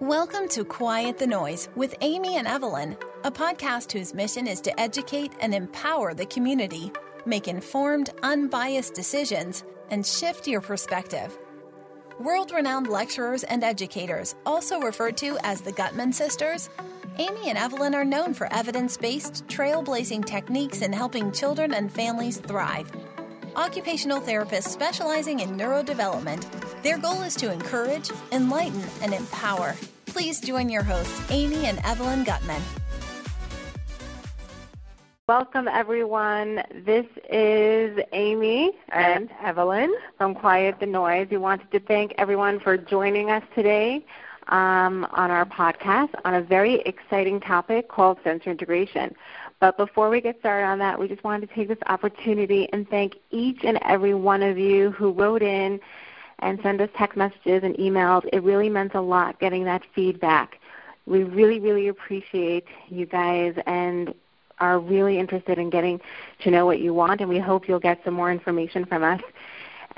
Welcome to Quiet the Noise with Amy and Evelyn, a podcast whose mission is to educate and empower the community, make informed, unbiased decisions, and shift your perspective. World-renowned lecturers and educators, also referred to as the Gutman Sisters, Amy and Evelyn are known for evidence-based, trailblazing techniques in helping children and families thrive. Occupational therapists specializing in neurodevelopment, their goal is to encourage, enlighten, and empower. Please join your hosts, Amy and Evelyn Gutman. Welcome, everyone. This is Amy and Evelyn from Quiet the Noise. We wanted to thank everyone for joining us today on our podcast on a very exciting topic called sensory integration. But before we get started on that, we just wanted to take this opportunity and thank each and every one of you who wrote in and sent us text messages and emails. It really meant a lot getting that feedback. We really, really appreciate you guys and are really interested in getting to know what you want, and we hope you'll get some more information from us.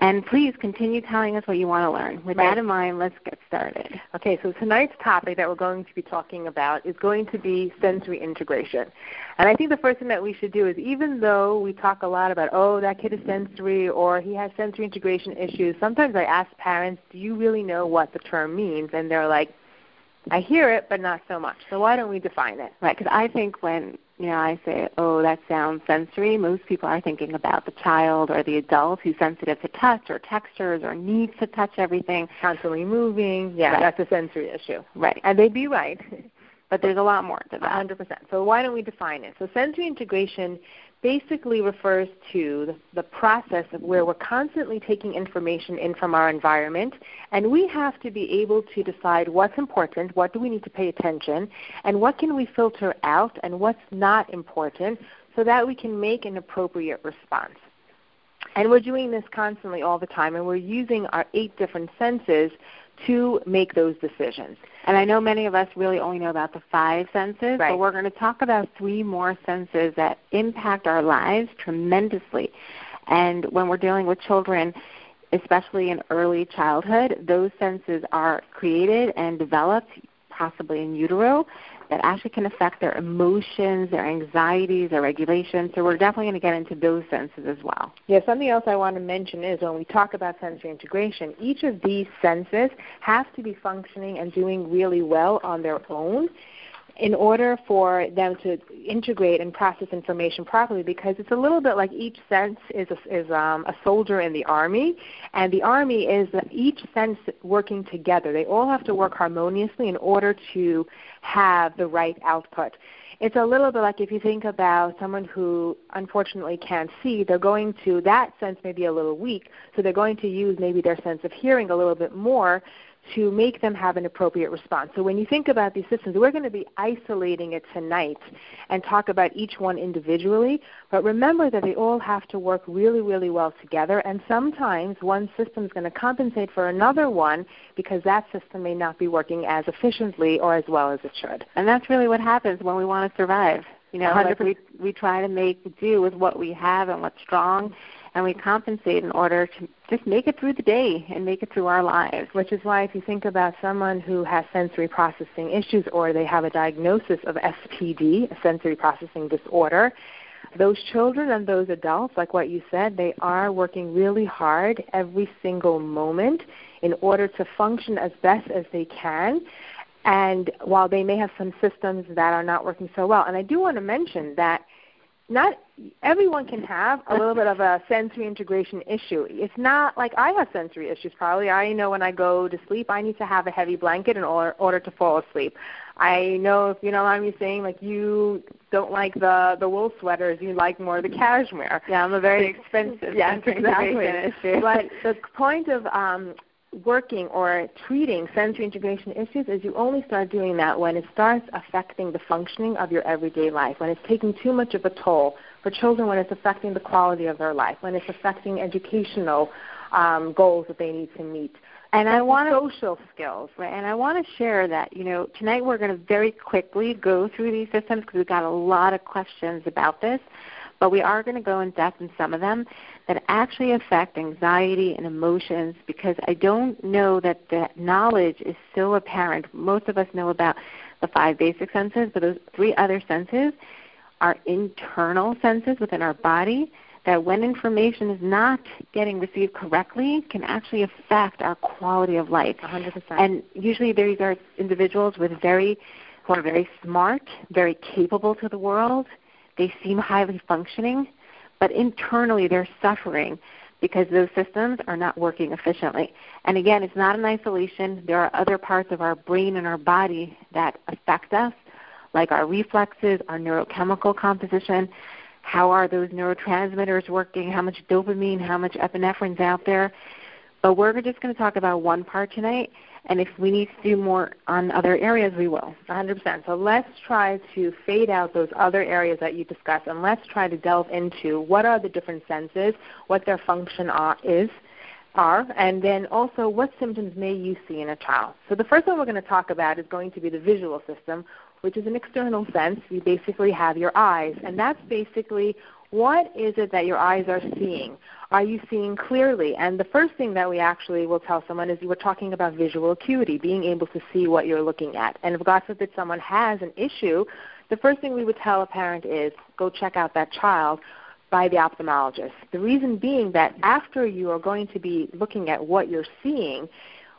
And please continue telling us what you want to learn. With that in mind, let's get started. Okay, so tonight's topic that we're going to be talking about is going to be sensory integration. And I think the first thing that we should do is, even though we talk a lot about, oh, that kid is sensory or he has sensory integration issues, sometimes I ask parents, do you really know what the term means? And they're like, I hear it, but not so much. So why don't we define it? Right, because I think when I say, oh, that sounds sensory, most people are thinking about the child or the adult who's sensitive to touch or textures or needs to touch everything. Constantly moving. Yeah, right. That's a sensory issue. Right. And they'd be right. But there's a lot more to that. 100%. So why don't we define it? So sensory integration basically refers to the process of where we're constantly taking information in from our environment, and we have to be able to decide what's important, what do we need to pay attention, and what can we filter out and what's not important so that we can make an appropriate response. And we're doing this constantly all the time, and we're using our 8 different senses to make those decisions. And I know many of us really only know about the 5 senses, right, but we're going to talk about 3 more senses that impact our lives tremendously. And when we're dealing with children, especially in early childhood, those senses are created and developed, possibly in utero, that actually can affect their emotions, their anxieties, their regulations. So we're definitely going to get into those senses as well. Yeah, something else I want to mention is when we talk about sensory integration, each of these senses have to be functioning and doing really well on their own in order for them to integrate and process information properly, because it's a little bit like each sense is a soldier in the army, and the army is each sense working together. They all have to work harmoniously in order to have the right output. It's a little bit like if you think about someone who unfortunately can't see, that sense may be a little weak, so they're going to use maybe their sense of hearing a little bit more to make them have an appropriate response. So when you think about these systems, we're going to be isolating it tonight and talk about each one individually, but remember that they all have to work really, really well together, and sometimes one system is going to compensate for another one because that system may not be working as efficiently or as well as it should. And that's really what happens when we want to survive. Like we try to make do with what we have and what's strong, and we compensate in order to just make it through the day and make it through our lives. Which is why if you think about someone who has sensory processing issues or they have a diagnosis of SPD, a sensory processing disorder, those children and those adults, like what you said, they are working really hard every single moment in order to function as best as they can. And while they may have some systems that are not working so well, and I do want to mention that not everyone can have a little bit of a sensory integration issue. It's not like I have sensory issues probably. I know when I go to sleep, I need to have a heavy blanket in order to fall asleep. I know if I'm saying, like, you don't like the wool sweaters, you like more the cashmere. Yeah, I'm a very expensive sensory integration issue. But the point of working or treating sensory integration issues is you only start doing that when it starts affecting the functioning of your everyday life, when it's taking too much of a toll for children, when it's affecting the quality of their life, when it's affecting educational goals that they need to meet. And I want social skills, right? And I want to share that, tonight we're going to very quickly go through these systems because we've got a lot of questions about this. but we are going to go in depth in some of them that actually affect anxiety and emotions, because I don't know that the knowledge is so apparent. Most of us know about the 5 basic senses, but those 3 other senses are internal senses within our body that when information is not getting received correctly can actually affect our quality of life. 100%. And usually these are individuals who are very smart, very capable to the world. They seem highly functioning, but internally they're suffering because those systems are not working efficiently. And again, it's not in isolation. There are other parts of our brain and our body that affect us, like our reflexes, our neurochemical composition, how are those neurotransmitters working, how much dopamine, how much epinephrine's out there. But we're just going to talk about one part tonight, and if we need to do more on other areas, we will. 100%. So let's try to fade out those other areas that you discussed, and let's try to delve into what are the different senses, what their function are, and then also what symptoms may you see in a child. So the first one we're going to talk about is going to be the visual system, which is an external sense. You basically have your eyes, and that's basically what is it that your eyes are seeing. Are you seeing clearly? And the first thing that we actually will tell someone is we're talking about visual acuity, being able to see what you're looking at. And if God forbid someone has an issue, the first thing we would tell a parent is go check out that child by the ophthalmologist. The reason being that after you are going to be looking at what you're seeing,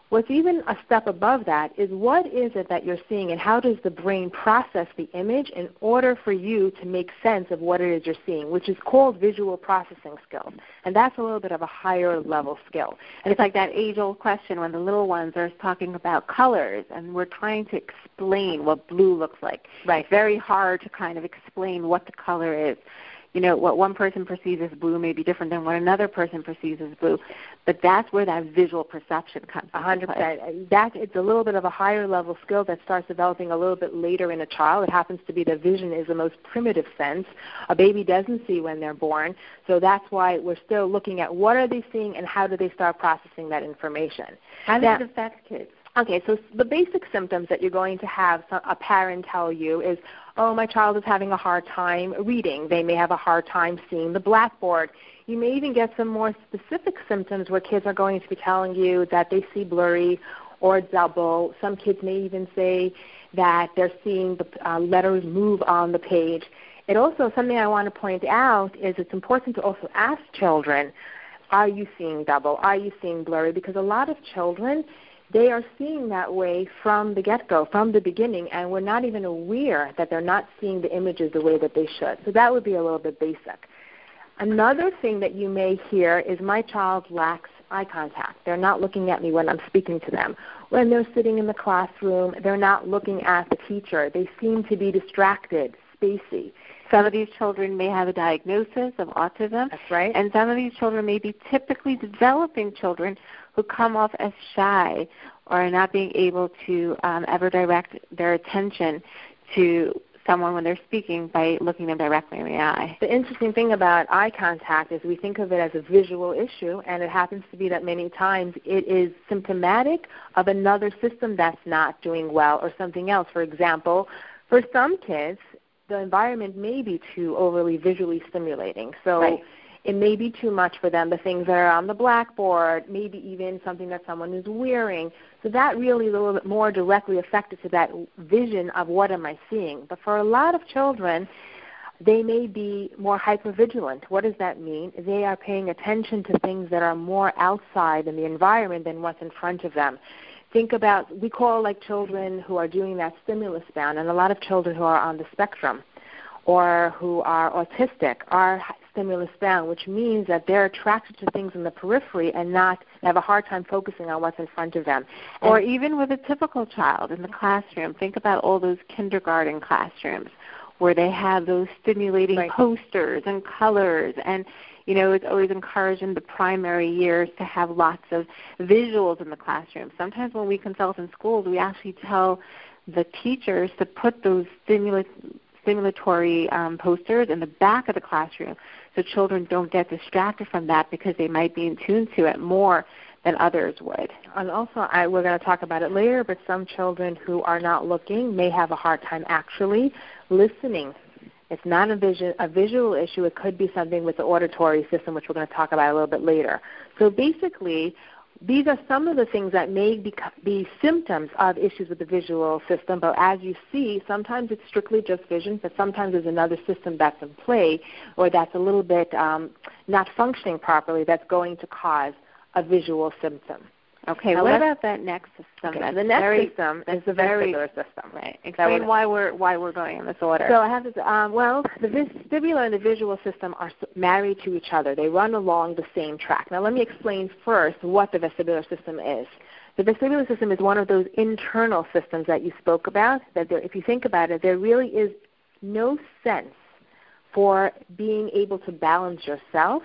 what's even a step above that is what is it that you're seeing and how does the brain process the image in order for you to make sense of what it is you're seeing, which is called visual processing skills. And that's a little bit of a higher level skill. And it's like that age-old question when the little ones are talking about colors and we're trying to explain what blue looks like. Right. It's very hard to kind of explain what the color is. You know, what one person perceives as blue may be different than what another person perceives as blue, but that's where that visual perception comes from. 100%. It's a little bit of a higher level skill that starts developing a little bit later in a child. It happens to be that vision is the most primitive sense. A baby doesn't see when they're born, so that's why we're still looking at what are they seeing and how do they start processing that information. How does it affect kids? Okay, so the basic symptoms that you're going to have a parent tell you is, oh, my child is having a hard time reading. They may have a hard time seeing the blackboard. You may even get some more specific symptoms where kids are going to be telling you that they see blurry or double. Some kids may even say that they're seeing the letters move on the page. It also, something I want to point out is it's important to also ask children, are you seeing double? Are you seeing blurry? Because a lot of children, they are seeing that way from the get-go, from the beginning, and we're not even aware that they're not seeing the images the way that they should. So that would be a little bit basic. Another thing that you may hear is my child lacks eye contact. They're not looking at me when I'm speaking to them. When they're sitting in the classroom, they're not looking at the teacher. They seem to be distracted, spacey. Some of these children may have a diagnosis of autism. That's right. And some of these children may be typically developing children who come off as shy or not being able to ever direct their attention to someone when they're speaking by looking them directly in the eye. The interesting thing about eye contact is we think of it as a visual issue, and it happens to be that many times it is symptomatic of another system that's not doing well or something else. For example, for some kids, the environment may be too overly visually stimulating. So right. It may be too much for them, the things that are on the blackboard, maybe even something that someone is wearing. So that really is a little bit more directly affected to that vision of what am I seeing. But for a lot of children, they may be more hypervigilant. What does that mean? They are paying attention to things that are more outside in the environment than what's in front of them. Think about, we call like children who are doing that stimulus bound, and a lot of children who are on the spectrum or who are autistic are stimulus bound, which means that they're attracted to things in the periphery and not have a hard time focusing on what's in front of them. And or even with a typical child in the classroom, think about all those kindergarten classrooms where they have those stimulating right. posters and colors, and you know, it's always encouraged in the primary years to have lots of visuals in the classroom. Sometimes when we consult in schools, we actually tell the teachers to put those stimulatory posters in the back of the classroom so children don't get distracted from that because they might be in tune to it more than others would. And also, we're going to talk about it later, but some children who are not looking may have a hard time actually listening It's not a visual issue. It could be something with the auditory system, which we're going to talk about a little bit later. So basically, these are some of the things that may be symptoms of issues with the visual system, but as you see, sometimes it's strictly just vision, but sometimes there's another system that's in play or that's a little bit not functioning properly that's going to cause a visual symptom. Okay, now what about that next system? Okay, the next system is the vestibular system. Right. Explain why we're going in this order. So I have this, well, the vestibular and the visual system are married to each other. They run along the same track. Now let me explain first what the vestibular system is. The vestibular system is one of those internal systems that you spoke about. That there, if you think about it, there really is no sense for being able to balance yourself,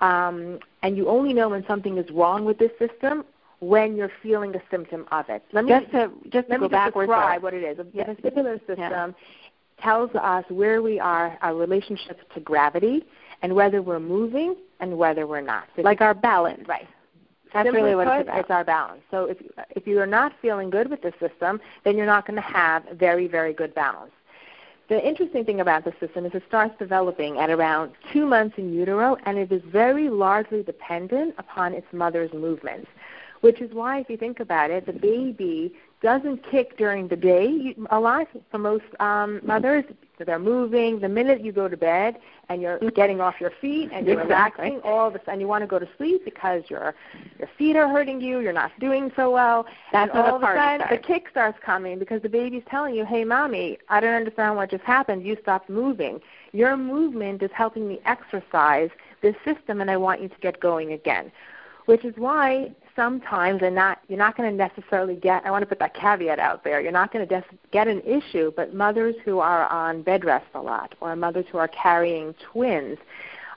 and you only know when something is wrong with this system when you're feeling a symptom of it. Let me describe what it is. The vestibular system tells us where we are, our relationship to gravity, and whether we're moving and whether we're not. So like our balance. Right. That's really what it's about. It's our balance. So if you are not feeling good with this system, then you're not going to have very, very good balance. The interesting thing about the system is it starts developing at around 2 months in utero, and it is very largely dependent upon its mother's movements. Which is why, if you think about it, the baby doesn't kick during the day a lot for most mothers. So they're moving. The minute you go to bed and you're getting off your feet and you're relaxing, all of a sudden you want to go to sleep because your feet are hurting you, you're not doing so well. That's all of a sudden the kick starts coming because the baby's telling you, hey, Mommy, I don't understand what just happened. You stopped moving. Your movement is helping me exercise this system, and I want you to get going again, which is why sometimes you're not going to necessarily get, I want to put that caveat out there, you're not going to get an issue, but mothers who are on bed rest a lot or mothers who are carrying twins,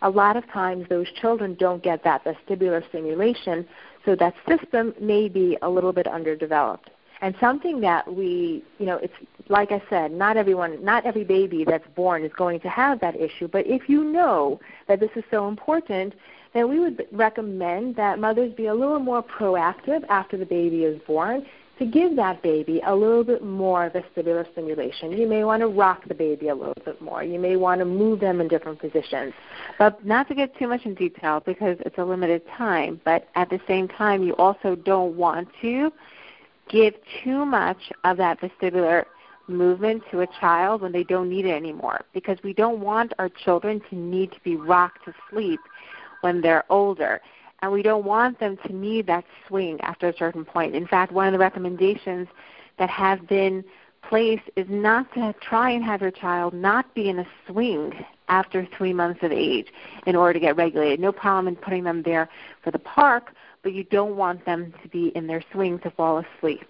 a lot of times those children don't get that vestibular stimulation, so that system may be a little bit underdeveloped. And something that we, it's like I said, not every baby that's born is going to have that issue, but if you know that this is so important, then we would recommend that mothers be a little more proactive after the baby is born to give that baby a little bit more vestibular stimulation. You may want to rock the baby a little bit more. You may want to move them in different positions. But not to get too much in detail because it's a limited time, but at the same time you also don't want to give too much of that vestibular movement to a child when they don't need it anymore because we don't want our children to need to be rocked to sleep when they're older, and we don't want them to need that swing after a certain point. In fact, one of the recommendations that have been placed is not to try and have your child not be in a swing after 3 months of age in order to get regulated. No problem in putting them there for the park, but you don't want them to be in their swing to fall asleep.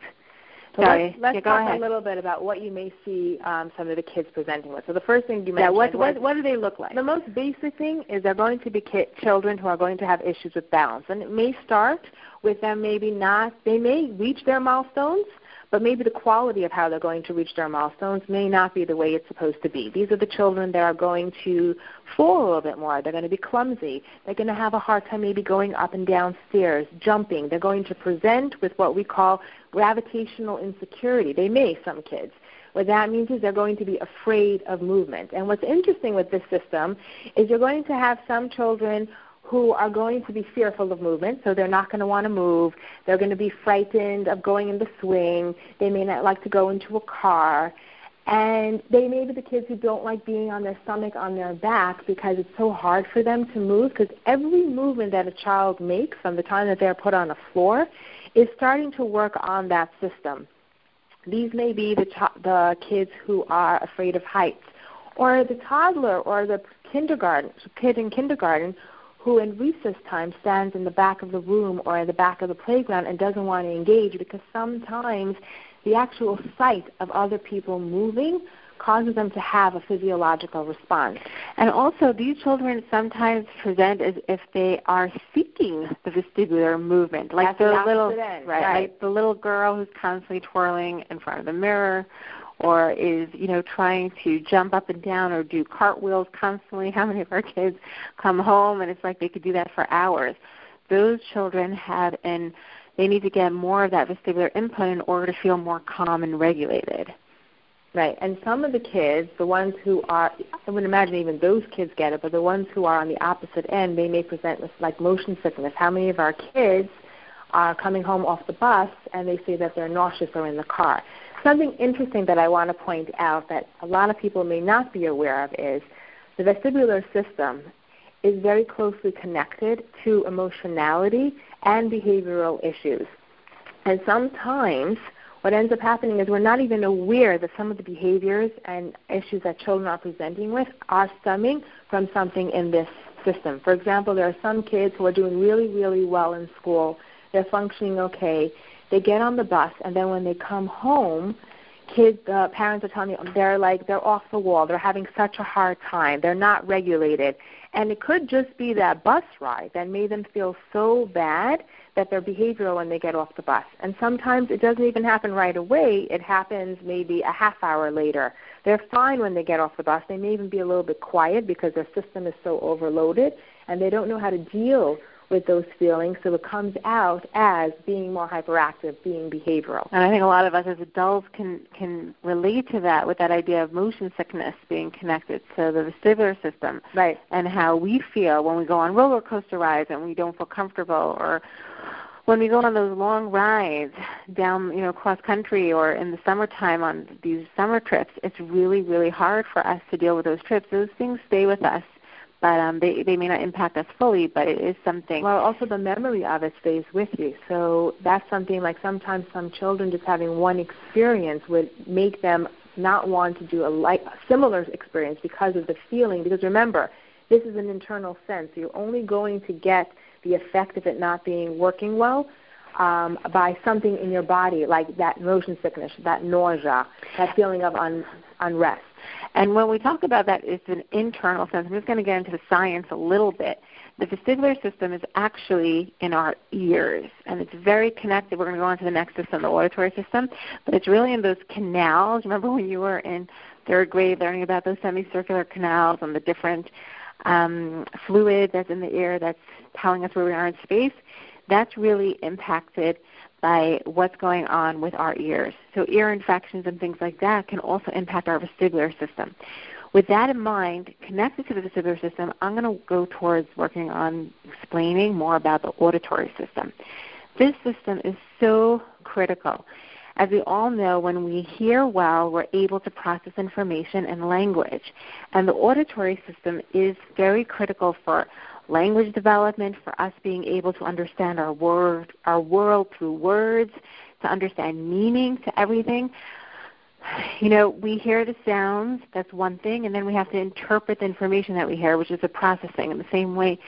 So let's talk a little bit about what you may see some of the kids presenting with. So the first thing you mentioned what do they look like? The most basic thing is they're going to be children who are going to have issues with balance. And it may start with them maybe not. They may reach their milestones, but maybe the quality of how they're going to reach their milestones may not be the way it's supposed to be. These are the children that are going to fall a little bit more. They're going to be clumsy. They're going to have a hard time maybe going up and down stairs, jumping. They're going to present with what we call gravitational insecurity. They may, some kids. What that means is they're going to be afraid of movement. And what's interesting with this system is you're going to have some children who are going to be fearful of movement, so they're not going to want to move. They're going to be frightened of going in the swing. They may not like to go into a car. And they may be the kids who don't like being on their stomach, on their back, because it's so hard for them to move, because every movement that a child makes from the time that they're put on a floor is starting to work on that system. These may be the kids who are afraid of heights, or the toddler or the kid in kindergarten who in recess time stands in the back of the room or in the back of the playground and doesn't want to engage because sometimes the actual sight of other people moving causes them to have a physiological response. And also these children sometimes present as if they are seeking the vestibular movement, like like the little girl who's constantly twirling in front of the mirror, or is, trying to jump up and down or do cartwheels constantly. How many of our kids come home and it's like they could do that for hours? Those children they need to get more of that vestibular input in order to feel more calm and regulated. Right, and some of the kids, the ones who are, I would imagine even those kids get it, but the ones who are on the opposite end, they may present with like motion sickness. How many of our kids are coming home off the bus and they say that they're nauseous or in the car? Something interesting that I want to point out that a lot of people may not be aware of is the vestibular system is very closely connected to emotionality and behavioral issues. And sometimes what ends up happening is we're not even aware that some of the behaviors and issues that children are presenting with are stemming from something in this system. For example, there are some kids who are doing really, really well in school. They're functioning okay. They get on the bus, and then when they come home, parents are telling me they're off the wall. They're having such a hard time. They're not regulated. And it could just be that bus ride that made them feel so bad that they're behavioral when they get off the bus. And sometimes it doesn't even happen right away. It happens maybe a half hour later. They're fine when they get off the bus. They may even be a little bit quiet because their system is so overloaded, and they don't know how to deal with those feelings, so it comes out as being more hyperactive, being behavioral. And I think a lot of us as adults can relate to that with that idea of motion sickness being connected to the vestibular system, right? And how we feel when we go on roller coaster rides and we don't feel comfortable, or when we go on those long rides down, cross country, or in the summertime on these summer trips. It's really, really hard for us to deal with those trips. Those things stay with us. But they may not impact us fully, but it is something. Well, also the memory of it stays with you. So that's something like sometimes some children just having one experience would make them not want to do a similar experience because of the feeling. Because remember, this is an internal sense. You're only going to get the effect of it not being working well by something in your body, like that motion sickness, that nausea, that feeling of unrest. And when we talk about that, it's an internal sense. I'm just going to get into the science a little bit. The vestibular system is actually in our ears, and it's very connected. We're going to go on to the next system, the auditory system, but it's really in those canals. Remember when you were in third grade learning about those semicircular canals and the different fluid that's in the ear that's telling us where we are in space? That's really impacted by what's going on with our ears. So ear infections and things like that can also impact our vestibular system. With that in mind, connected to the vestibular system, I'm going to go towards working on explaining more about the auditory system. This system is so critical. As we all know, when we hear well, we're able to process information and language. And the auditory system is very critical for language development, for us being able to understand our world through words, to understand meaning to everything. We hear the sounds, that's one thing, and then we have to interpret the information that we hear, which is the processing. In the same way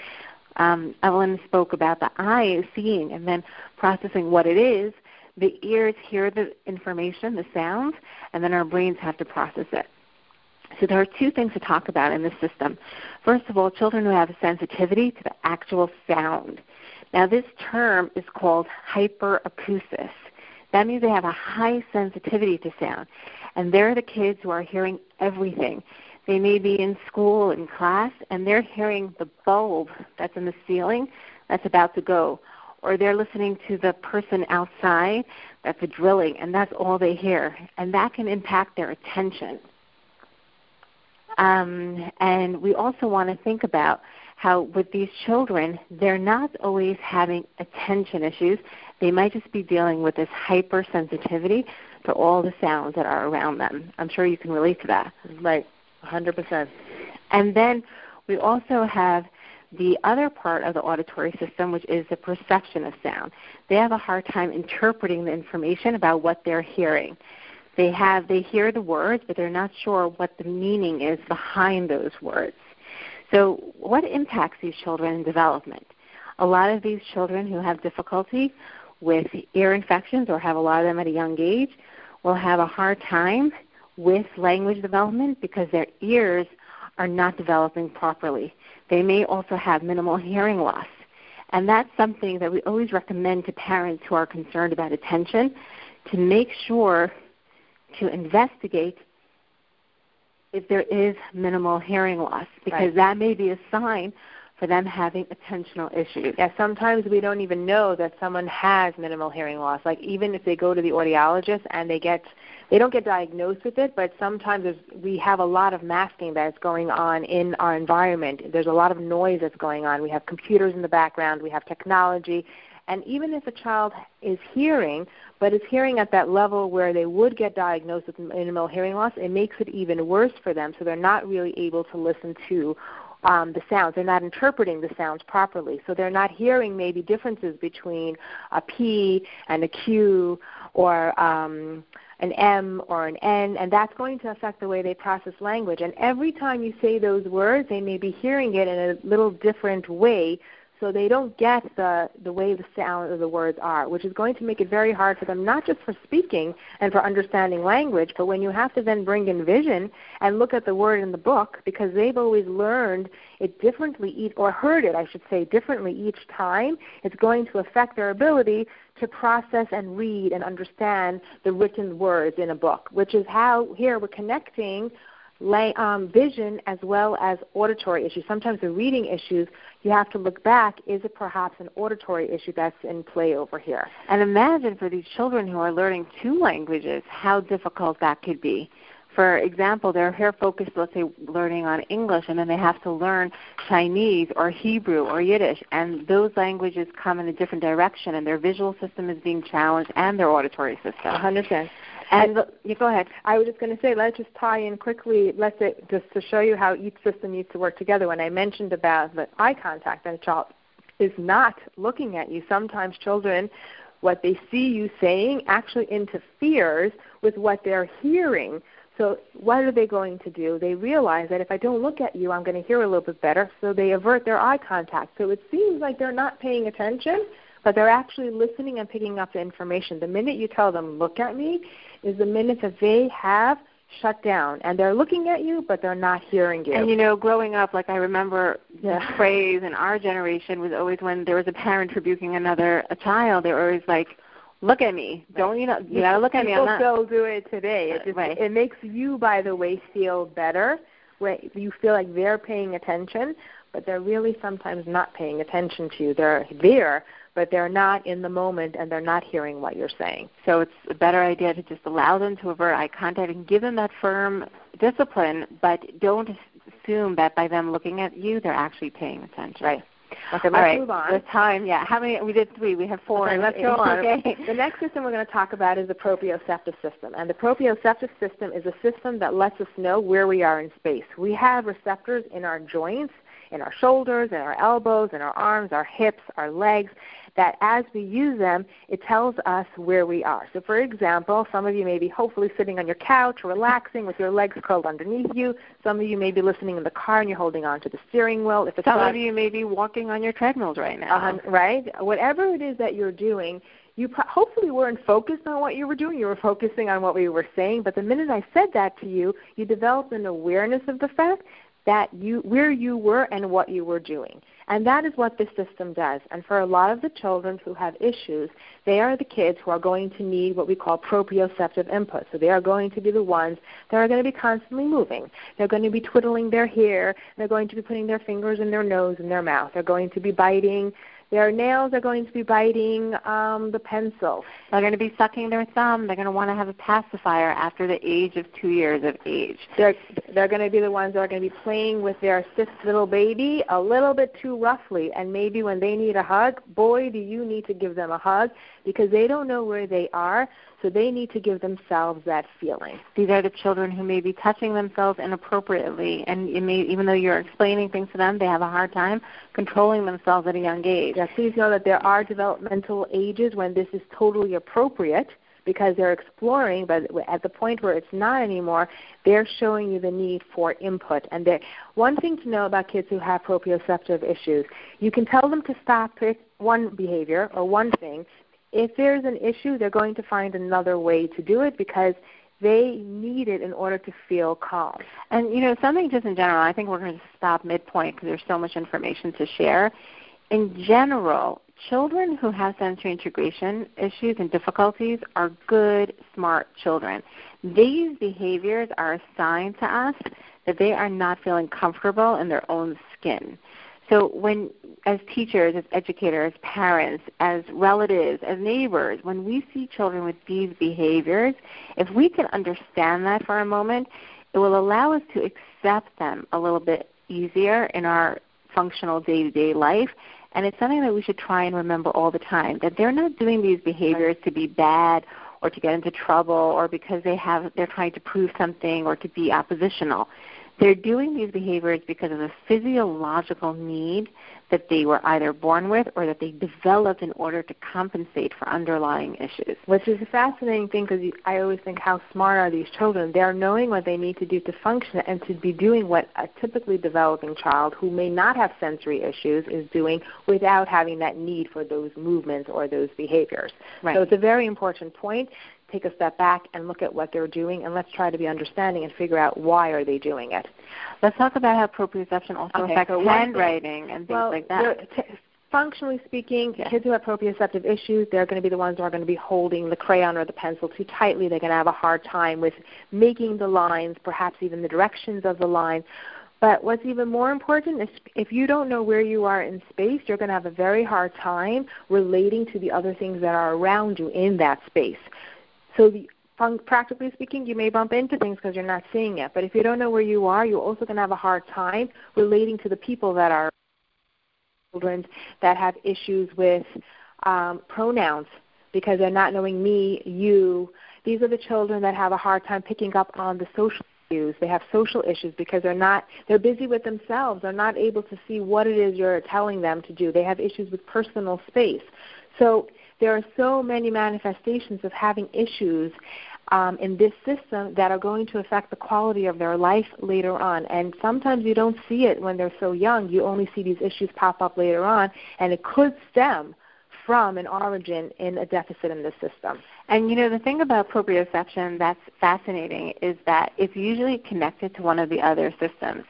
Evelyn spoke about the eye seeing and then processing what it is, the ears hear the information, the sounds, and then our brains have to process it. So there are two things to talk about in this system. First of all, children who have a sensitivity to the actual sound. Now this term is called hyperacusis. That means they have a high sensitivity to sound. And they're the kids who are hearing everything. They may be in school, in class, and they're hearing the bulb that's in the ceiling that's about to go. Or they're listening to the person outside that's a drilling, and that's all they hear. And that can impact their attention. And we also want to think about how with these children, they're not always having attention issues. They might just be dealing with this hypersensitivity to all the sounds that are around them. I'm sure you can relate to that. Right, 100%. And then we also have the other part of the auditory system, which is the perception of sound. They have a hard time interpreting the information about what they're hearing. They hear the words, but they're not sure what the meaning is behind those words. So what impacts these children in development? A lot of these children who have difficulty with ear infections, or have a lot of them at a young age, will have a hard time with language development because their ears are not developing properly. They may also have minimal hearing loss. And that's something that we always recommend to parents who are concerned about attention, to make sure to investigate if there is minimal hearing loss, because that may be a sign for them having attentional issues. Yeah, sometimes we don't even know that someone has minimal hearing loss. Like even if they go to the audiologist and they don't get diagnosed with it, but sometimes we have a lot of masking that's going on in our environment. There's a lot of noise that's going on. We have computers in the background. We have technology. And even if a child is hearing, but is hearing at that level where they would get diagnosed with minimal hearing loss, it makes it even worse for them, so they're not really able to listen to the sounds. They're not interpreting the sounds properly, so they're not hearing maybe differences between a P and a Q or an M or an N, and that's going to affect the way they process language. And every time you say those words, they may be hearing it in a little different way, so they don't get the way the sound of the words are, which is going to make it very hard for them, not just for speaking and for understanding language, but when you have to then bring in vision and look at the word in the book, because they've always learned it differently, or heard it, I should say, differently each time, it's going to affect their ability to process and read and understand the written words in a book, which is how here we're connecting vision as well as auditory issues. Sometimes the reading issues, you have to look back, is it perhaps an auditory issue that's in play over here? And imagine for these children who are learning two languages, how difficult that could be. For example, they're here focused, let's say, learning on English, and then they have to learn Chinese or Hebrew or Yiddish, and those languages come in a different direction, and their visual system is being challenged and their auditory system. 100%. And you go ahead. I was just going to say, let's just tie in quickly, just to show you how each system needs to work together. When I mentioned about the eye contact, and a child is not looking at you, sometimes children, what they see you saying actually interferes with what they're hearing. So what are they going to do? They realize that if I don't look at you, I'm going to hear a little bit better, so they avert their eye contact. So it seems like they're not paying attention, but they're actually listening and picking up the information. The minute you tell them, look at me, is the minute that they have shut down. And they're looking at you, but they're not hearing you. And, you know, growing up, like I remember the phrase in our generation was always when there was a parent rebuking a child, they were always like, look at me. Don't you know? You gotta look at me. People still do it today. It makes you, by the way, feel better. Right? You feel like they're paying attention, but they're really sometimes not paying attention to you. They're there, but they're not in the moment, and they're not hearing what you're saying. So it's a better idea to just allow them to avert eye contact and give them that firm discipline, but don't assume that by them looking at you, they're actually paying attention. Right. Okay, let's move on. This time, how many? We did three. We have four. Okay, let's go on. Okay. The next system we're going to talk about is the proprioceptive system. And the proprioceptive system is a system that lets us know where we are in space. We have receptors in our joints, in our shoulders, in our elbows, in our arms, our hips, our legs, that as we use them, it tells us where we are. So, for example, some of you may be hopefully sitting on your couch, relaxing with your legs curled underneath you. Some of you may be listening in the car and you're holding on to the steering wheel. Some of you may be walking on your treadmills right now. Right? Whatever it is that you're doing, you hopefully weren't focused on what you were doing. You were focusing on what we were saying. But the minute I said that to you, you developed an awareness of the fact that where you were and what you were doing. And that is what this system does. And for a lot of the children who have issues, they are the kids who are going to need what we call proprioceptive input. So they are going to be the ones that are going to be constantly moving. They're going to be twiddling their hair. They're going to be putting their fingers in their nose and their mouth. They're going to be biting their nails. They're going to be biting the pencil. They're going to be sucking their thumb. They're going to want to have a pacifier after the age of 2 years of age. They're going to be the ones that are going to be playing with their little baby a little bit too roughly, and maybe when they need a hug, boy, do you need to give them a hug, because they don't know where they are, so they need to give themselves that feeling. These are the children who may be touching themselves inappropriately, and even though you're explaining things to them, they have a hard time controlling themselves at a young age. Yeah, please know that there are developmental ages when this is totally appropriate, because they're exploring, but at the point where it's not anymore, they're showing you the need for input. And one thing to know about kids who have proprioceptive issues, you can tell them to stop one behavior or one thing. If there's an issue, they're going to find another way to do it, because they need it in order to feel calm. And, you know, something just in general, I think we're going to stop midpoint because there's so much information to share. In general, children who have sensory integration issues and difficulties are good, smart children. These behaviors are a sign to us that they are not feeling comfortable in their own skin. So when, as teachers, as educators, parents, as relatives, as neighbors, when we see children with these behaviors, if we can understand that for a moment, it will allow us to accept them a little bit easier in our functional day-to-day life. And it's something that we should try and remember all the time, that they're not doing these behaviors to be bad or to get into trouble or because they're trying to prove something or to be oppositional. They're doing these behaviors because of a physiological need that they were either born with or that they developed in order to compensate for underlying issues. Which is a fascinating thing, because I always think, how smart are these children? They're knowing what they need to do to function and to be doing what a typically developing child who may not have sensory issues is doing without having that need for those movements or those behaviors. Right. So it's a very important point. Take a step back and look at what they're doing, and let's try to be understanding and figure out why are they doing it. Let's talk about how proprioception also affects handwriting and things like that. Functionally speaking, kids who have proprioceptive issues, they're going to be the ones who are going to be holding the crayon or the pencil too tightly. They're going to have a hard time with making the lines, perhaps even the directions of the line. But what's even more important is if you don't know where you are in space, you're going to have a very hard time relating to the other things that are around you in that space. So practically speaking, you may bump into things because you're not seeing it. But if you don't know where you are, you're also going to have a hard time relating to the people that are children that have issues with pronouns, because they're not knowing me, you. These are the children that have a hard time picking up on the social issues. They have social issues because they're busy with themselves. They're not able to see what it is you're telling them to do. They have issues with personal space. So there are so many manifestations of having issues in this system that are going to affect the quality of their life later on. And sometimes you don't see it when they're so young. You only see these issues pop up later on, and it could stem from an origin in a deficit in the system. And, the thing about proprioception that's fascinating is that it's usually connected to one of the other systems.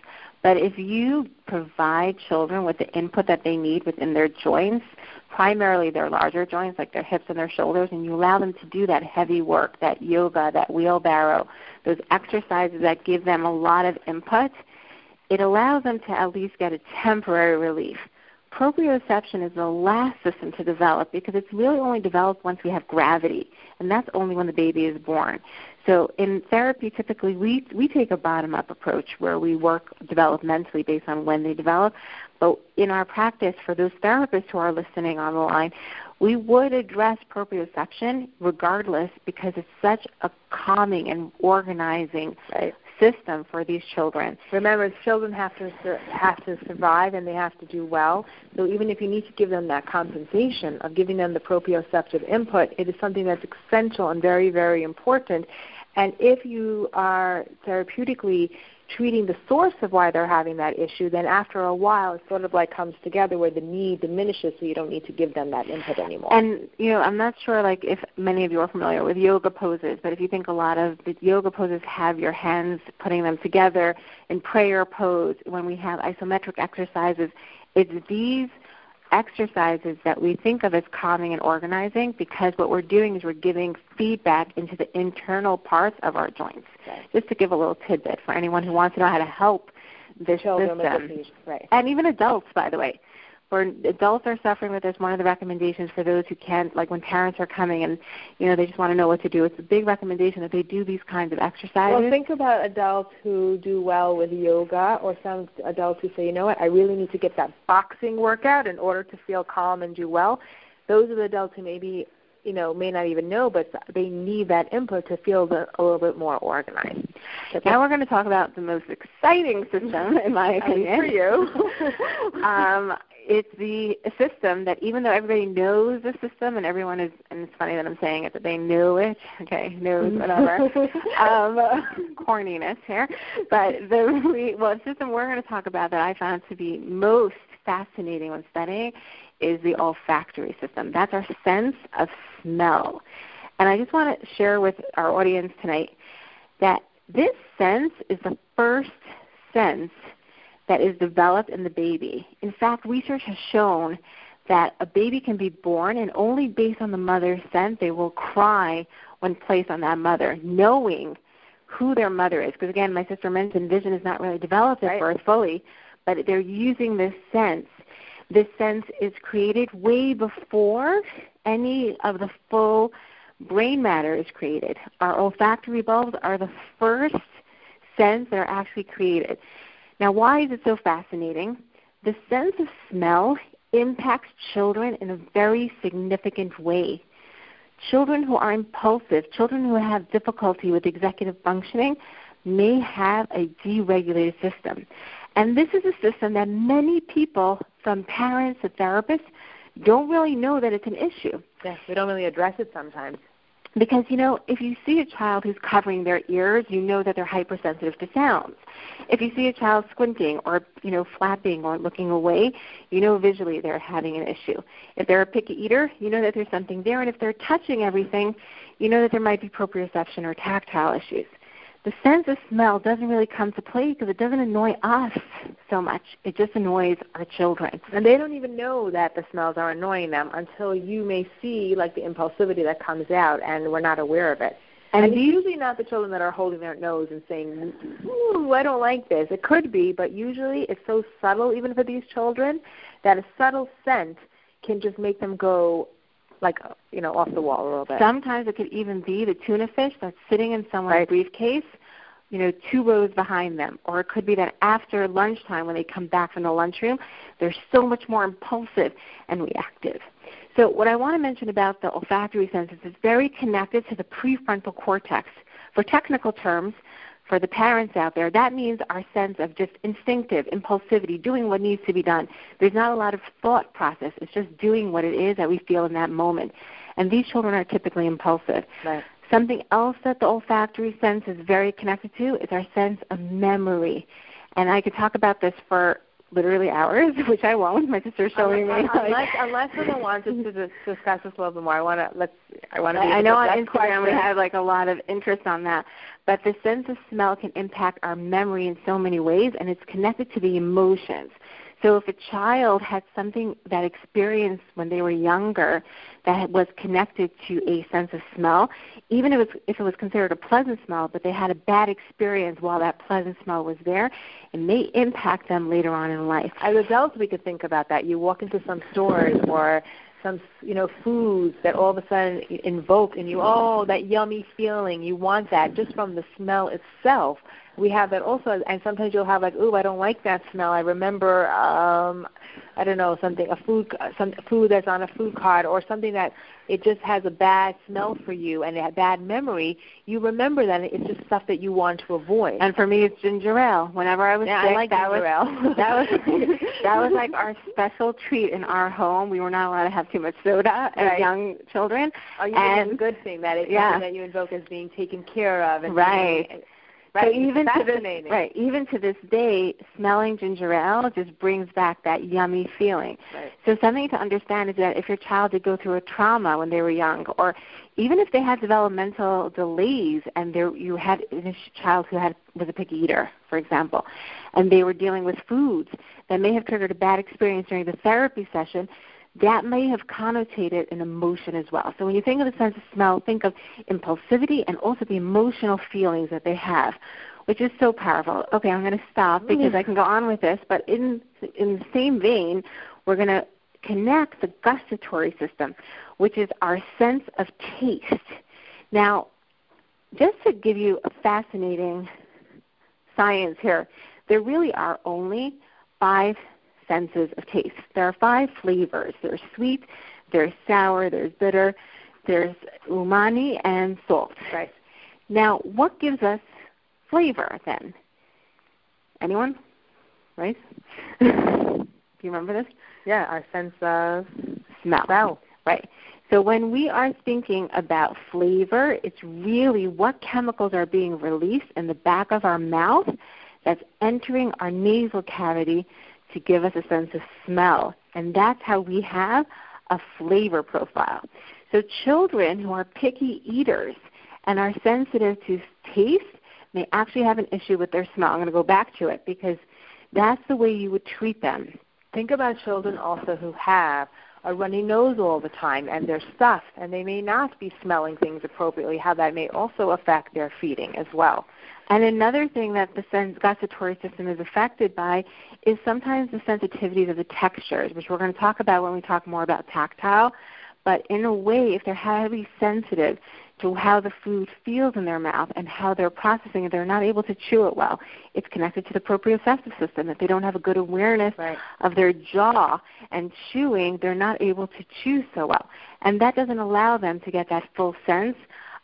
But if you provide children with the input that they need within their joints, primarily their larger joints, like their hips and their shoulders, and you allow them to do that heavy work, that yoga, that wheelbarrow, those exercises that give them a lot of input, it allows them to at least get a temporary relief. Proprioception is the last system to develop because it's really only developed once we have gravity, and that's only when the baby is born. So in therapy, typically we take a bottom-up approach where we work developmentally based on when they develop. But in our practice, for those therapists who are listening on the line, we would address proprioception regardless because it's such a calming and organizing system for these children. Remember, children have to survive and they have to do well. So even if you need to give them that compensation of giving them the proprioceptive input, it is something that's essential and very, very important. And if you are therapeutically treating the source of why they're having that issue, then after a while it sort of like comes together where the need diminishes, so you don't need to give them that input anymore. And, I'm not sure if many of you are familiar with yoga poses, but if you think a lot of the yoga poses have your hands putting them together in prayer pose, when we have isometric exercises, it's these exercises that we think of as calming and organizing because what we're doing is we're giving feedback into the internal parts of our joints. Right. Just to give a little tidbit for anyone who wants to know how to help this children system. Right. And even adults, by the way. When adults are suffering with this, one of the recommendations for those who can't, like when parents are coming and, they just want to know what to do, it's a big recommendation that they do these kinds of exercises. Well, think about adults who do well with yoga or some adults who say, I really need to get that boxing workout in order to feel calm and do well. Those are the adults who maybe, may not even know, but they need that input to feel a little bit more organized. Now we're going to talk about the most exciting system, in my opinion, for you. It's the system that even though everybody knows the system and everyone is, and it's funny that I'm saying it, that they know it, knows whatever, corniness here. But the system we're going to talk about that I found to be most fascinating when studying is the olfactory system. That's our sense of smell. And I just want to share with our audience tonight that this sense is the first sense that is developed in the baby. In fact, research has shown that a baby can be born and only based on the mother's scent they will cry when placed on that mother, knowing who their mother is. Because again, my sister mentioned vision is not really developed at birth fully, but they're using this sense. This sense is created way before any of the full brain matter is created. Our olfactory bulbs are the first sense that are actually created. Now, why is it so fascinating? The sense of smell impacts children in a very significant way. Children who are impulsive, children who have difficulty with executive functioning may have a deregulated system. And this is a system that many people, from parents to therapists, don't really know that it's an issue. Yes, we don't really address it sometimes. Because, you know, if you see a child who's covering their ears, you know that they're hypersensitive to sounds. If you see a child squinting or, you know, flapping or looking away, you know visually they're having an issue. If they're a picky eater, you know that there's something there. And if they're touching everything, you know that there might be proprioception or tactile issues. The sense of smell doesn't really come to play because it doesn't annoy us so much. It just annoys our children. And they don't even know that the smells are annoying them until you may see, like, the impulsivity that comes out, and we're not aware of it. And it's usually not the children that are holding their nose and saying, ooh, I don't like this. It could be, but usually it's so subtle, even for these children, that a subtle scent can just make them go, like, you know, off the wall a little bit. Sometimes it could even be the tuna fish that's sitting in someone's briefcase, you know, 2 rows behind them. Or it could be that after lunchtime when they come back from the lunchroom, they're so much more impulsive and reactive. So what I want to mention about the olfactory sense is it's very connected to the prefrontal cortex. For technical terms, for the parents out there, that means our sense of just instinctive, impulsivity, doing what needs to be done. There's not a lot of thought process. It's just doing what it is that we feel in that moment. And these children are typically impulsive. Right. Something else that the olfactory sense is very connected to is our sense of memory. And I could talk about this for literally hours, which I won't. My sister's showing me. Unless someone wants us to discuss this a little bit more, I know on Instagram we have like a lot of interest on that. But the sense of smell can impact our memory in so many ways, and it's connected to the emotions. So if a child had something that experienced when they were younger that was connected to a sense of smell, even if it was considered a pleasant smell, but they had a bad experience while that pleasant smell was there, it may impact them later on in life. As adults, we could think about that. You walk into some stores or some, you know, foods that all of a sudden invoke in you, oh, that yummy feeling, you want that just from the smell itself. We have that also, and sometimes you'll have like, ooh, I don't like that smell. I remember, I don't know, some food that's on a food cart or something that it just has a bad smell for you and a bad memory. You remember that, and it's just stuff that you want to avoid. And for me, it's ginger ale. Whenever I was sick, I like that ginger ale. that was like our special treat in our home. We were not allowed to have too much soda as young children. Oh, you and it's a good thing that it's something that you invoke as being taken care of. And So even to this day, smelling ginger ale just brings back that yummy feeling. Right. So something to understand is that if your child did go through a trauma when they were young, or even if they had developmental delays and you had a child who was a picky eater, for example, and they were dealing with foods that may have triggered a bad experience during the therapy session, that may have connotated an emotion as well. So when you think of the sense of smell, think of impulsivity and also the emotional feelings that they have, which is so powerful. Okay, I'm going to stop because I can go on with this, but in the same vein, we're going to connect the gustatory system, which is our sense of taste. Now, just to give you a fascinating science here, there really are only 5 senses of taste. There are 5 flavors. There's sweet, there's sour, there's bitter, there's umami, and salt. Right. Now, what gives us flavor then? Anyone? Right? Do you remember this? Yeah, our sense of smell. Right. So when we are thinking about flavor, it's really what chemicals are being released in the back of our mouth that's entering our nasal cavity to give us a sense of smell, and that's how we have a flavor profile. So children who are picky eaters and are sensitive to taste may actually have an issue with their smell. I'm going to go back to it because that's the way you would treat them. Think about children also who have a runny nose all the time, and they're stuffed, and they may not be smelling things appropriately, how that may also affect their feeding as well. And another thing that the gustatory system is affected by is sometimes the sensitivities of the textures, which we're going to talk about when we talk more about tactile. But in a way, if they're highly sensitive to how the food feels in their mouth and how they're processing it, they're not able to chew it well. It's connected to the proprioceptive system. If they don't have a good awareness of their jaw and chewing, they're not able to chew so well. And that doesn't allow them to get that full sense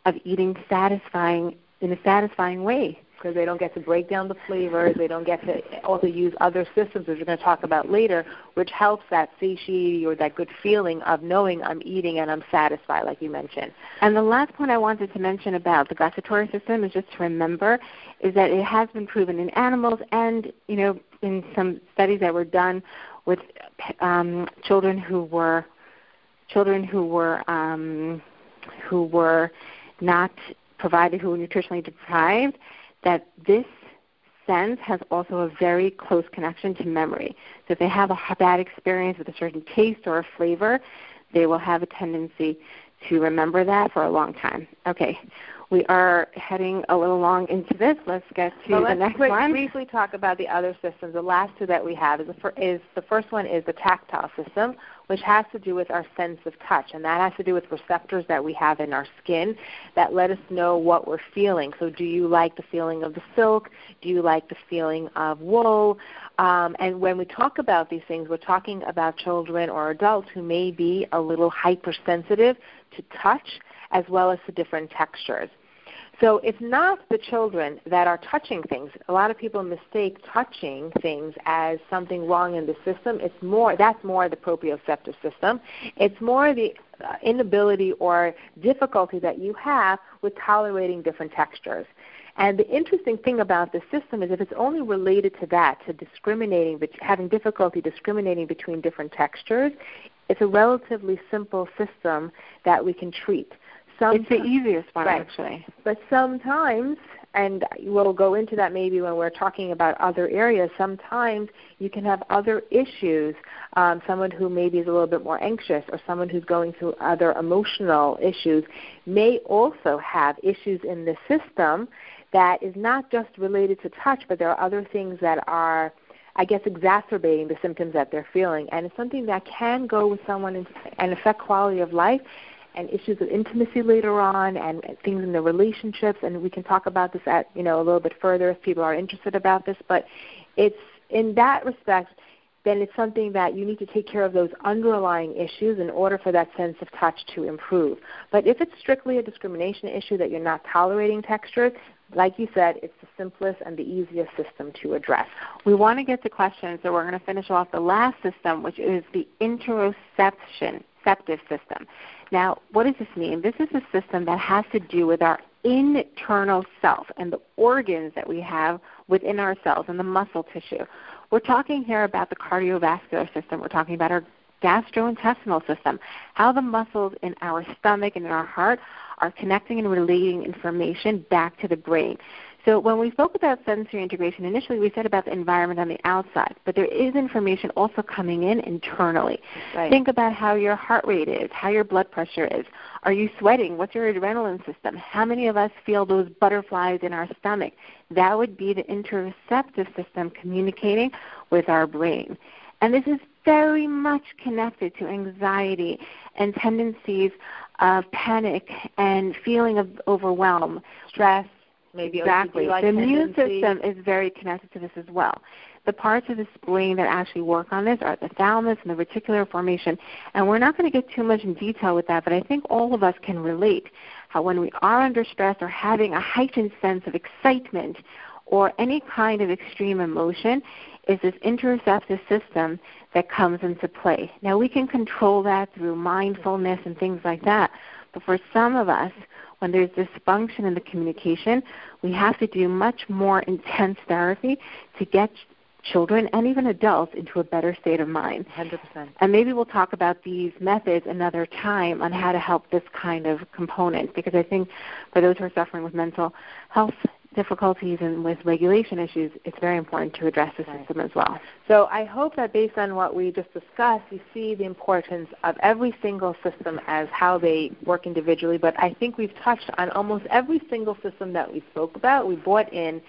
of eating satisfying in a satisfying way. Because they don't get to break down the flavors. They don't get to also use other systems, which we're going to talk about later, which helps that satiety or that good feeling of knowing I'm eating and I'm satisfied, like you mentioned. And the last point I wanted to mention about the gustatory system is just to remember is that it has been proven in animals and, you know, in some studies that were done with who were nutritionally deprived, that this sense has also a very close connection to memory. So if they have a bad experience with a certain taste or a flavor, they will have a tendency to remember that for a long time. Okay, we are heading a little long into this. Let's get to the next one. Let's briefly talk about the other systems. The last two that we have is the first one is the tactile system, which has to do with our sense of touch, and that has to do with receptors that we have in our skin that let us know what we're feeling. So do you like the feeling of the silk? Do you like the feeling of wool? And when we talk about these things, we're talking about children or adults who may be a little hypersensitive to touch as well as to different textures. So it's not the children that are touching things. A lot of people mistake touching things as something wrong in the system. It's more, that's more the proprioceptive system. It's more the inability or difficulty that you have with tolerating different textures. And the interesting thing about this system is if it's only related to that, to discriminating, having difficulty discriminating between different textures, it's a relatively simple system that we can treat. It's the easiest one, actually. But sometimes, and we'll go into that maybe when we're talking about other areas, sometimes you can have other issues, someone who maybe is a little bit more anxious or someone who's going through other emotional issues may also have issues in the system that is not just related to touch, but there are other things that are, I guess, exacerbating the symptoms that they're feeling. And it's something that can go with someone and affect quality of life and issues of intimacy later on and things in the relationships. And we can talk about this at, you know, a little bit further if people are interested about this. But it's in that respect, then it's something that you need to take care of those underlying issues in order for that sense of touch to improve. But if it's strictly a discrimination issue that you're not tolerating textures, like you said, it's the simplest and the easiest system to address. We want to get to questions, so we're going to finish off the last system, which is the interoceptive system. Now, what does this mean? This is a system that has to do with our internal self and the organs that we have within ourselves and the muscle tissue. We're talking here about the cardiovascular system. We're talking about our gastrointestinal system, how the muscles in our stomach and in our heart are connecting and relating information back to the brain. So when we spoke about sensory integration, initially we said about the environment on the outside, but there is information also coming in internally. Right. Think about how your heart rate is, how your blood pressure is. Are you sweating? What's your adrenaline system? How many of us feel those butterflies in our stomach? That would be the interoceptive system communicating with our brain. And this is very much connected to anxiety and tendencies of panic and feeling of overwhelm, stress. Maybe exactly. The immune system is very connected to this as well. The parts of the brain that actually work on this are the thalamus and the reticular formation, and we're not going to get too much in detail with that, but I think all of us can relate how when we are under stress or having a heightened sense of excitement or any kind of extreme emotion is this interoceptive system that comes into play. Now, we can control that through mindfulness and things like that, but for some of us, when there's dysfunction in the communication, we have to do much more intense therapy to get children and even adults into a better state of mind. 100%. And maybe we'll talk about these methods another time on how to help this kind of component, because I think for those who are suffering with mental health difficulties and with regulation issues, it's very important to address the system as well. So I hope that based on what we just discussed, you see the importance of every single system as how they work individually. But I think we've touched on almost every single system that we spoke about. We brought in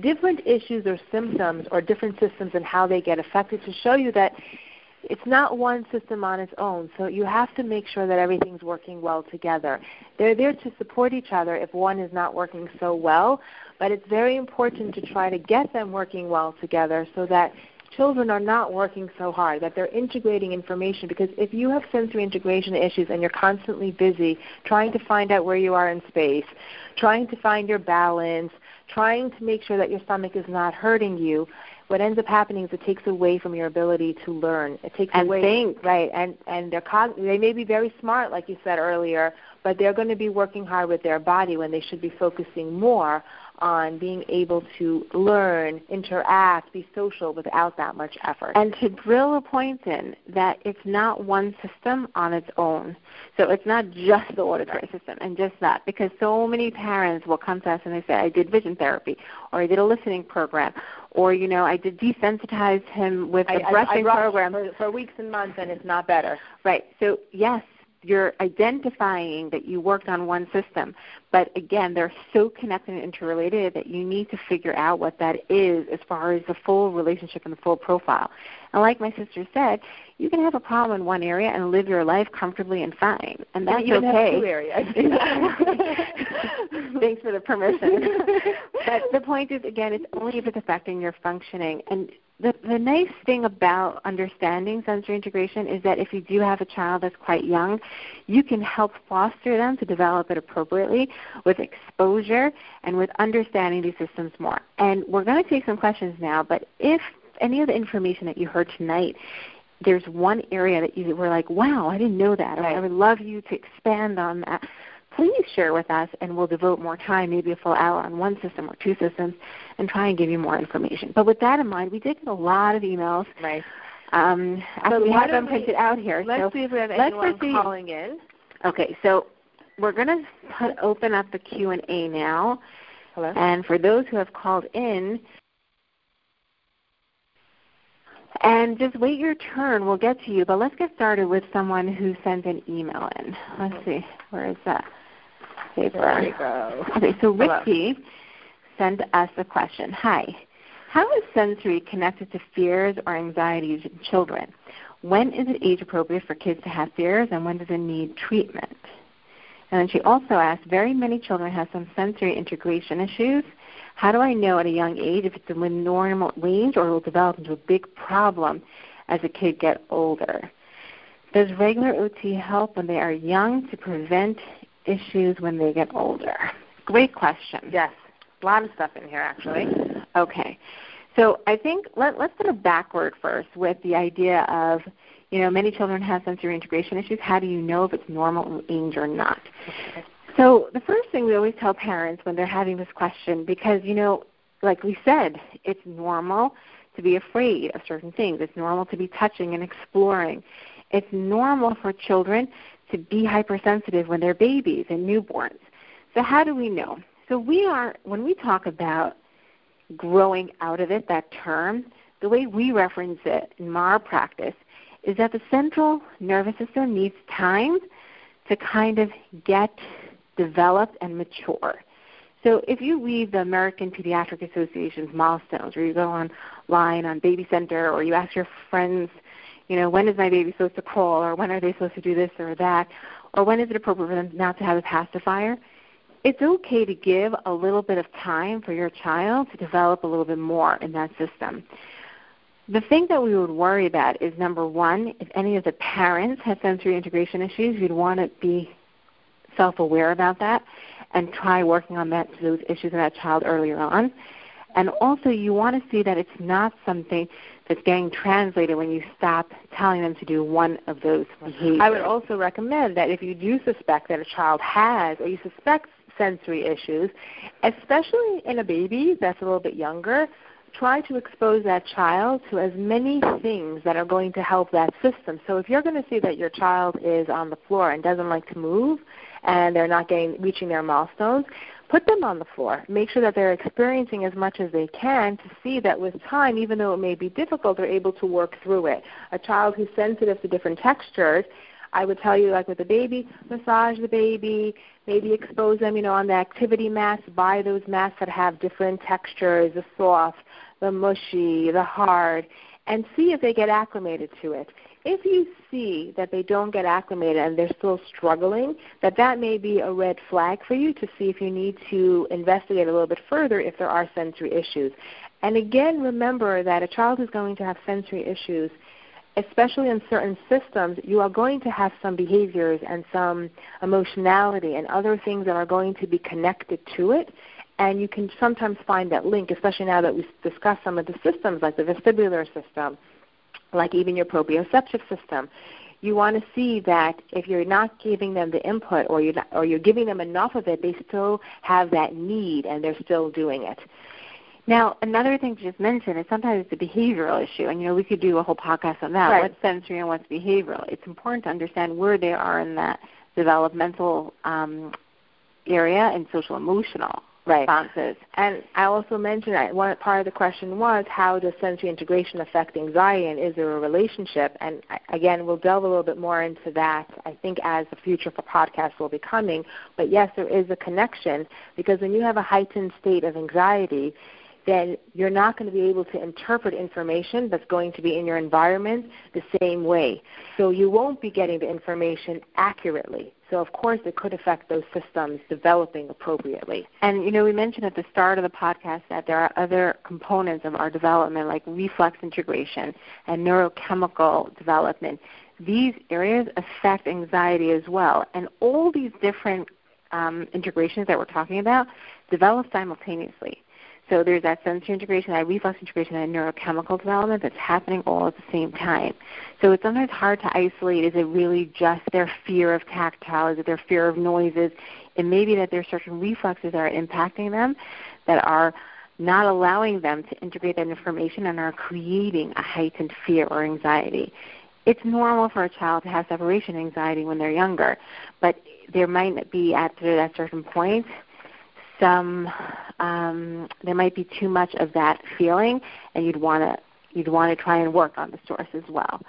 different issues or symptoms or different systems and how they get affected to show you that it's not one system on its own, so you have to make sure that everything's working well together. They're there to support each other if one is not working so well, but it's very important to try to get them working well together so that children are not working so hard, that they're integrating information, because if you have sensory integration issues and you're constantly busy trying to find out where you are in space, trying to find your balance, trying to make sure that your stomach is not hurting you, what ends up happening is it takes away from your ability to learn. It takes and away, think. Right? And they may be very smart, like you said earlier, but they're going to be working hard with their body when they should be focusing more on being able to learn, interact, be social without that much effort. And to drill a point in that it's not one system on its own. So it's not just the auditory system and just that, because so many parents will come to us and they say, I did vision therapy, or I did a listening program, or, you know, I did desensitize him with a brushing program. For weeks and months, and it's not better. Right. So, yes, you're identifying that you worked on one system. But, again, they're so connected and interrelated that you need to figure out what that is as far as the full relationship and the full profile. And like my sister said, you can have a problem in one area and live your life comfortably and fine. And that's okay. Have two areas. Thanks for the permission. But the point is, again, it's only if it's affecting your functioning. And the nice thing about understanding sensory integration is that if you do have a child that's quite young, you can help foster them to develop it appropriately with exposure and with understanding these systems more. And we're going to take some questions now, but if any of the information that you heard tonight, there's one area that you were like, wow, I didn't know that, or right, I would love you to expand on that, please share with us, and we'll devote more time, maybe a full hour on one system or two systems, and try and give you more information. But with that in mind, we did get a lot of emails. Right. Actually, we have them printed out here. Let's see if we have anyone calling in. Okay, so we're going to open up the Q&A now. Hello. And for those who have called in, and just wait your turn. We'll get to you. But let's get started with someone who sent an email in. Let's see. Where is that paper? There we go. Okay, so Ricky sent us a question. Hi. How is sensory connected to fears or anxieties in children? When is it age appropriate for kids to have fears, and when does it need treatment? And then she also asked, very many children have some sensory integration issues. How do I know at a young age if it's in the normal range or will develop into a big problem as a kid gets older? Does regular OT help when they are young to prevent issues when they get older? Great question. Yes, a lot of stuff in here actually. Okay, so I think let's go backward first with the idea of, you know, many children have sensory integration issues. How do you know if it's normal range or not? Okay. So the first thing we always tell parents when they're having this question, because, you know, like we said, it's normal to be afraid of certain things. It's normal to be touching and exploring. It's normal for children to be hypersensitive when they're babies and newborns. So how do we know? So when we talk about growing out of it, that term, the way we reference it in our practice is that the central nervous system needs time to kind of get developed and mature. So if you read the American Pediatric Association's milestones, or you go online on Baby Center, or you ask your friends, you know, when is my baby supposed to crawl, or when are they supposed to do this or that, or when is it appropriate for them not to have a pacifier, it's okay to give a little bit of time for your child to develop a little bit more in that system. The thing that we would worry about is, number one, if any of the parents have sensory integration issues, you'd want to be self-aware about that and try working on those issues in that child earlier on. And also you want to see that it's not something that's getting translated when you stop telling them to do one of those behaviors. I would also recommend that if you do suspect that a child has, or you suspect sensory issues, especially in a baby that's a little bit younger, try to expose that child to as many things that are going to help that system. So if you're going to see that your child is on the floor and doesn't like to move and they're not reaching their milestones, put them on the floor. Make sure that they're experiencing as much as they can to see that with time, even though it may be difficult, they're able to work through it. A child who's sensitive to different textures, I would tell you, like with the baby, massage the baby, maybe expose them, on the activity mats. Buy those mats that have different textures, the soft, the mushy, the hard, and see if they get acclimated to it. If you see that they don't get acclimated and they're still struggling, that may be a red flag for you to see if you need to investigate a little bit further if there are sensory issues. And again, remember that a child who's going to have sensory issues, especially in certain systems, you are going to have some behaviors and some emotionality and other things that are going to be connected to it. And you can sometimes find that link, especially now that we've discussed some of the systems like the vestibular system, like even your proprioceptive system. You want to see that if you're not giving them the input or you're giving them enough of it, they still have that need and they're still doing it. Now, another thing to just mention is sometimes it's a behavioral issue, and we could do a whole podcast on that, right. What's sensory and what's behavioral. It's important to understand where they are in that developmental area and social-emotional. Right. Responses. And I also mentioned that one part of the question was, how does sensory integration affect anxiety, and is there a relationship? And again, we'll delve a little bit more into that, I think, as the future for podcasts will be coming. But yes, there is a connection, because when you have a heightened state of anxiety, then you're not going to be able to interpret information that's going to be in your environment the same way. So you won't be getting the information accurately. So, of course, it could affect those systems developing appropriately. And, we mentioned at the start of the podcast that there are other components of our development, like reflex integration and neurochemical development. These areas affect anxiety as well. And all these different integrations that we're talking about develop simultaneously. So there's that sensory integration, that reflex integration, that neurochemical development that's happening all at the same time. So it's sometimes hard to isolate. Is it really just their fear of tactile? Is it their fear of noises? It may be that there's certain reflexes that are impacting them that are not allowing them to integrate that information and are creating a heightened fear or anxiety. It's normal for a child to have separation anxiety when they're younger, but there might be at a certain point there might be too much of that feeling, and you'd want to try and work on the source as well.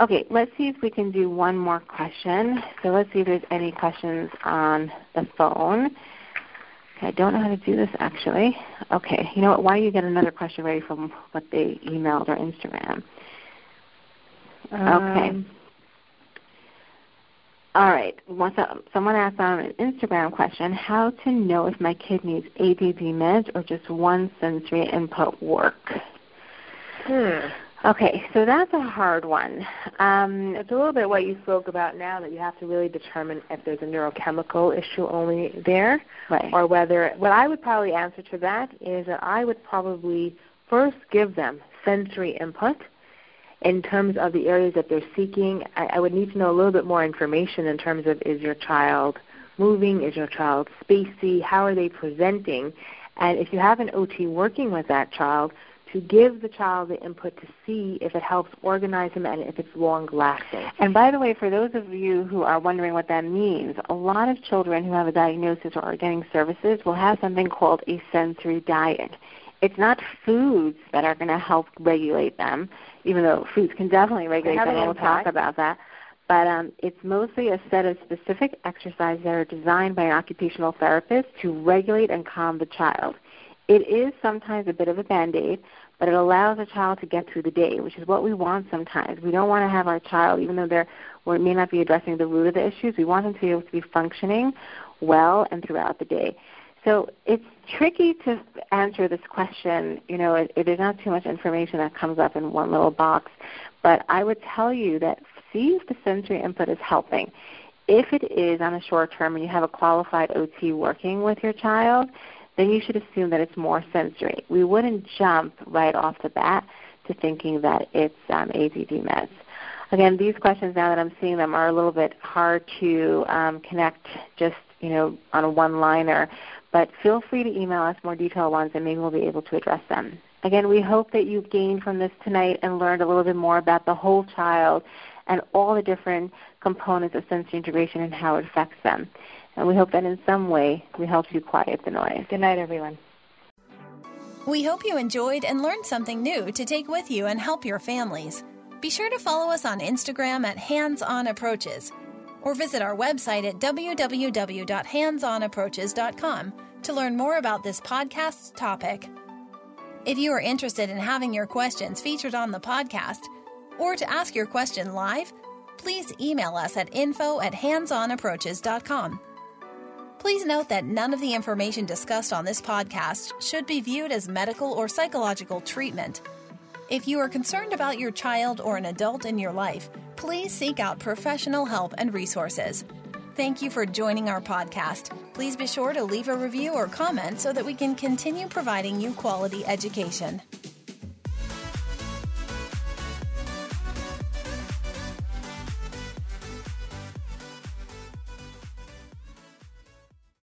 Okay, let's see if we can do one more question. So let's see if there's any questions on the phone. Okay, I don't know how to do this actually. Okay, you know what? Why don't you get another question ready from what they emailed or Instagram? Okay. All right. Someone asked on an Instagram question, how to know if my kid needs ADD meds or just one sensory input work? Okay, so that's a hard one. It's a little bit what you spoke about now, that you have to really determine if there's a neurochemical issue only there, right, or whether – what I would probably answer to that is that I would probably first give them sensory input. In terms of the areas that they're seeking, I would need to know a little bit more information in terms of, is your child moving? Is your child spacey? How are they presenting? And if you have an OT working with that child, to give the child the input to see if it helps organize him and if it's long-lasting. And by the way, for those of you who are wondering what that means, a lot of children who have a diagnosis or are getting services will have something called a sensory diet. It's not foods that are going to help regulate them, even though foods can definitely regulate them, and we'll talk about that. But it's mostly a set of specific exercises that are designed by an occupational therapist to regulate and calm the child. It is sometimes a bit of a Band-Aid, but it allows a child to get through the day, which is what we want sometimes. We don't want to have our child, even though we may not be addressing the root of the issues, we want them to be able to be functioning well and throughout the day. So it's tricky to answer this question. There's not too much information that comes up in one little box. But I would tell you that see if the sensory input is helping. If it is on a short term and you have a qualified OT working with your child, then you should assume that it's more sensory. We wouldn't jump right off the bat to thinking that it's ADD meds. Again, these questions, now that I'm seeing them, are a little bit hard to connect just on a one-liner. But feel free to email us more detailed ones, and maybe we'll be able to address them. Again, we hope that you gained from this tonight and learned a little bit more about the whole child and all the different components of sensory integration and how it affects them. And we hope that in some way we helped you quiet the noise. Good night, everyone. We hope you enjoyed and learned something new to take with you and help your families. Be sure to follow us on Instagram at Hands On Approaches, or visit our website at www.handsonapproaches.com to learn more about this podcast's topic. If you are interested in having your questions featured on the podcast, or to ask your question live, please email us at info@handsonapproaches.com. Please note that none of the information discussed on this podcast should be viewed as medical or psychological treatment. If you are concerned about your child or an adult in your life, please seek out professional help and resources. Thank you for joining our podcast. Please be sure to leave a review or comment so that we can continue providing you quality education.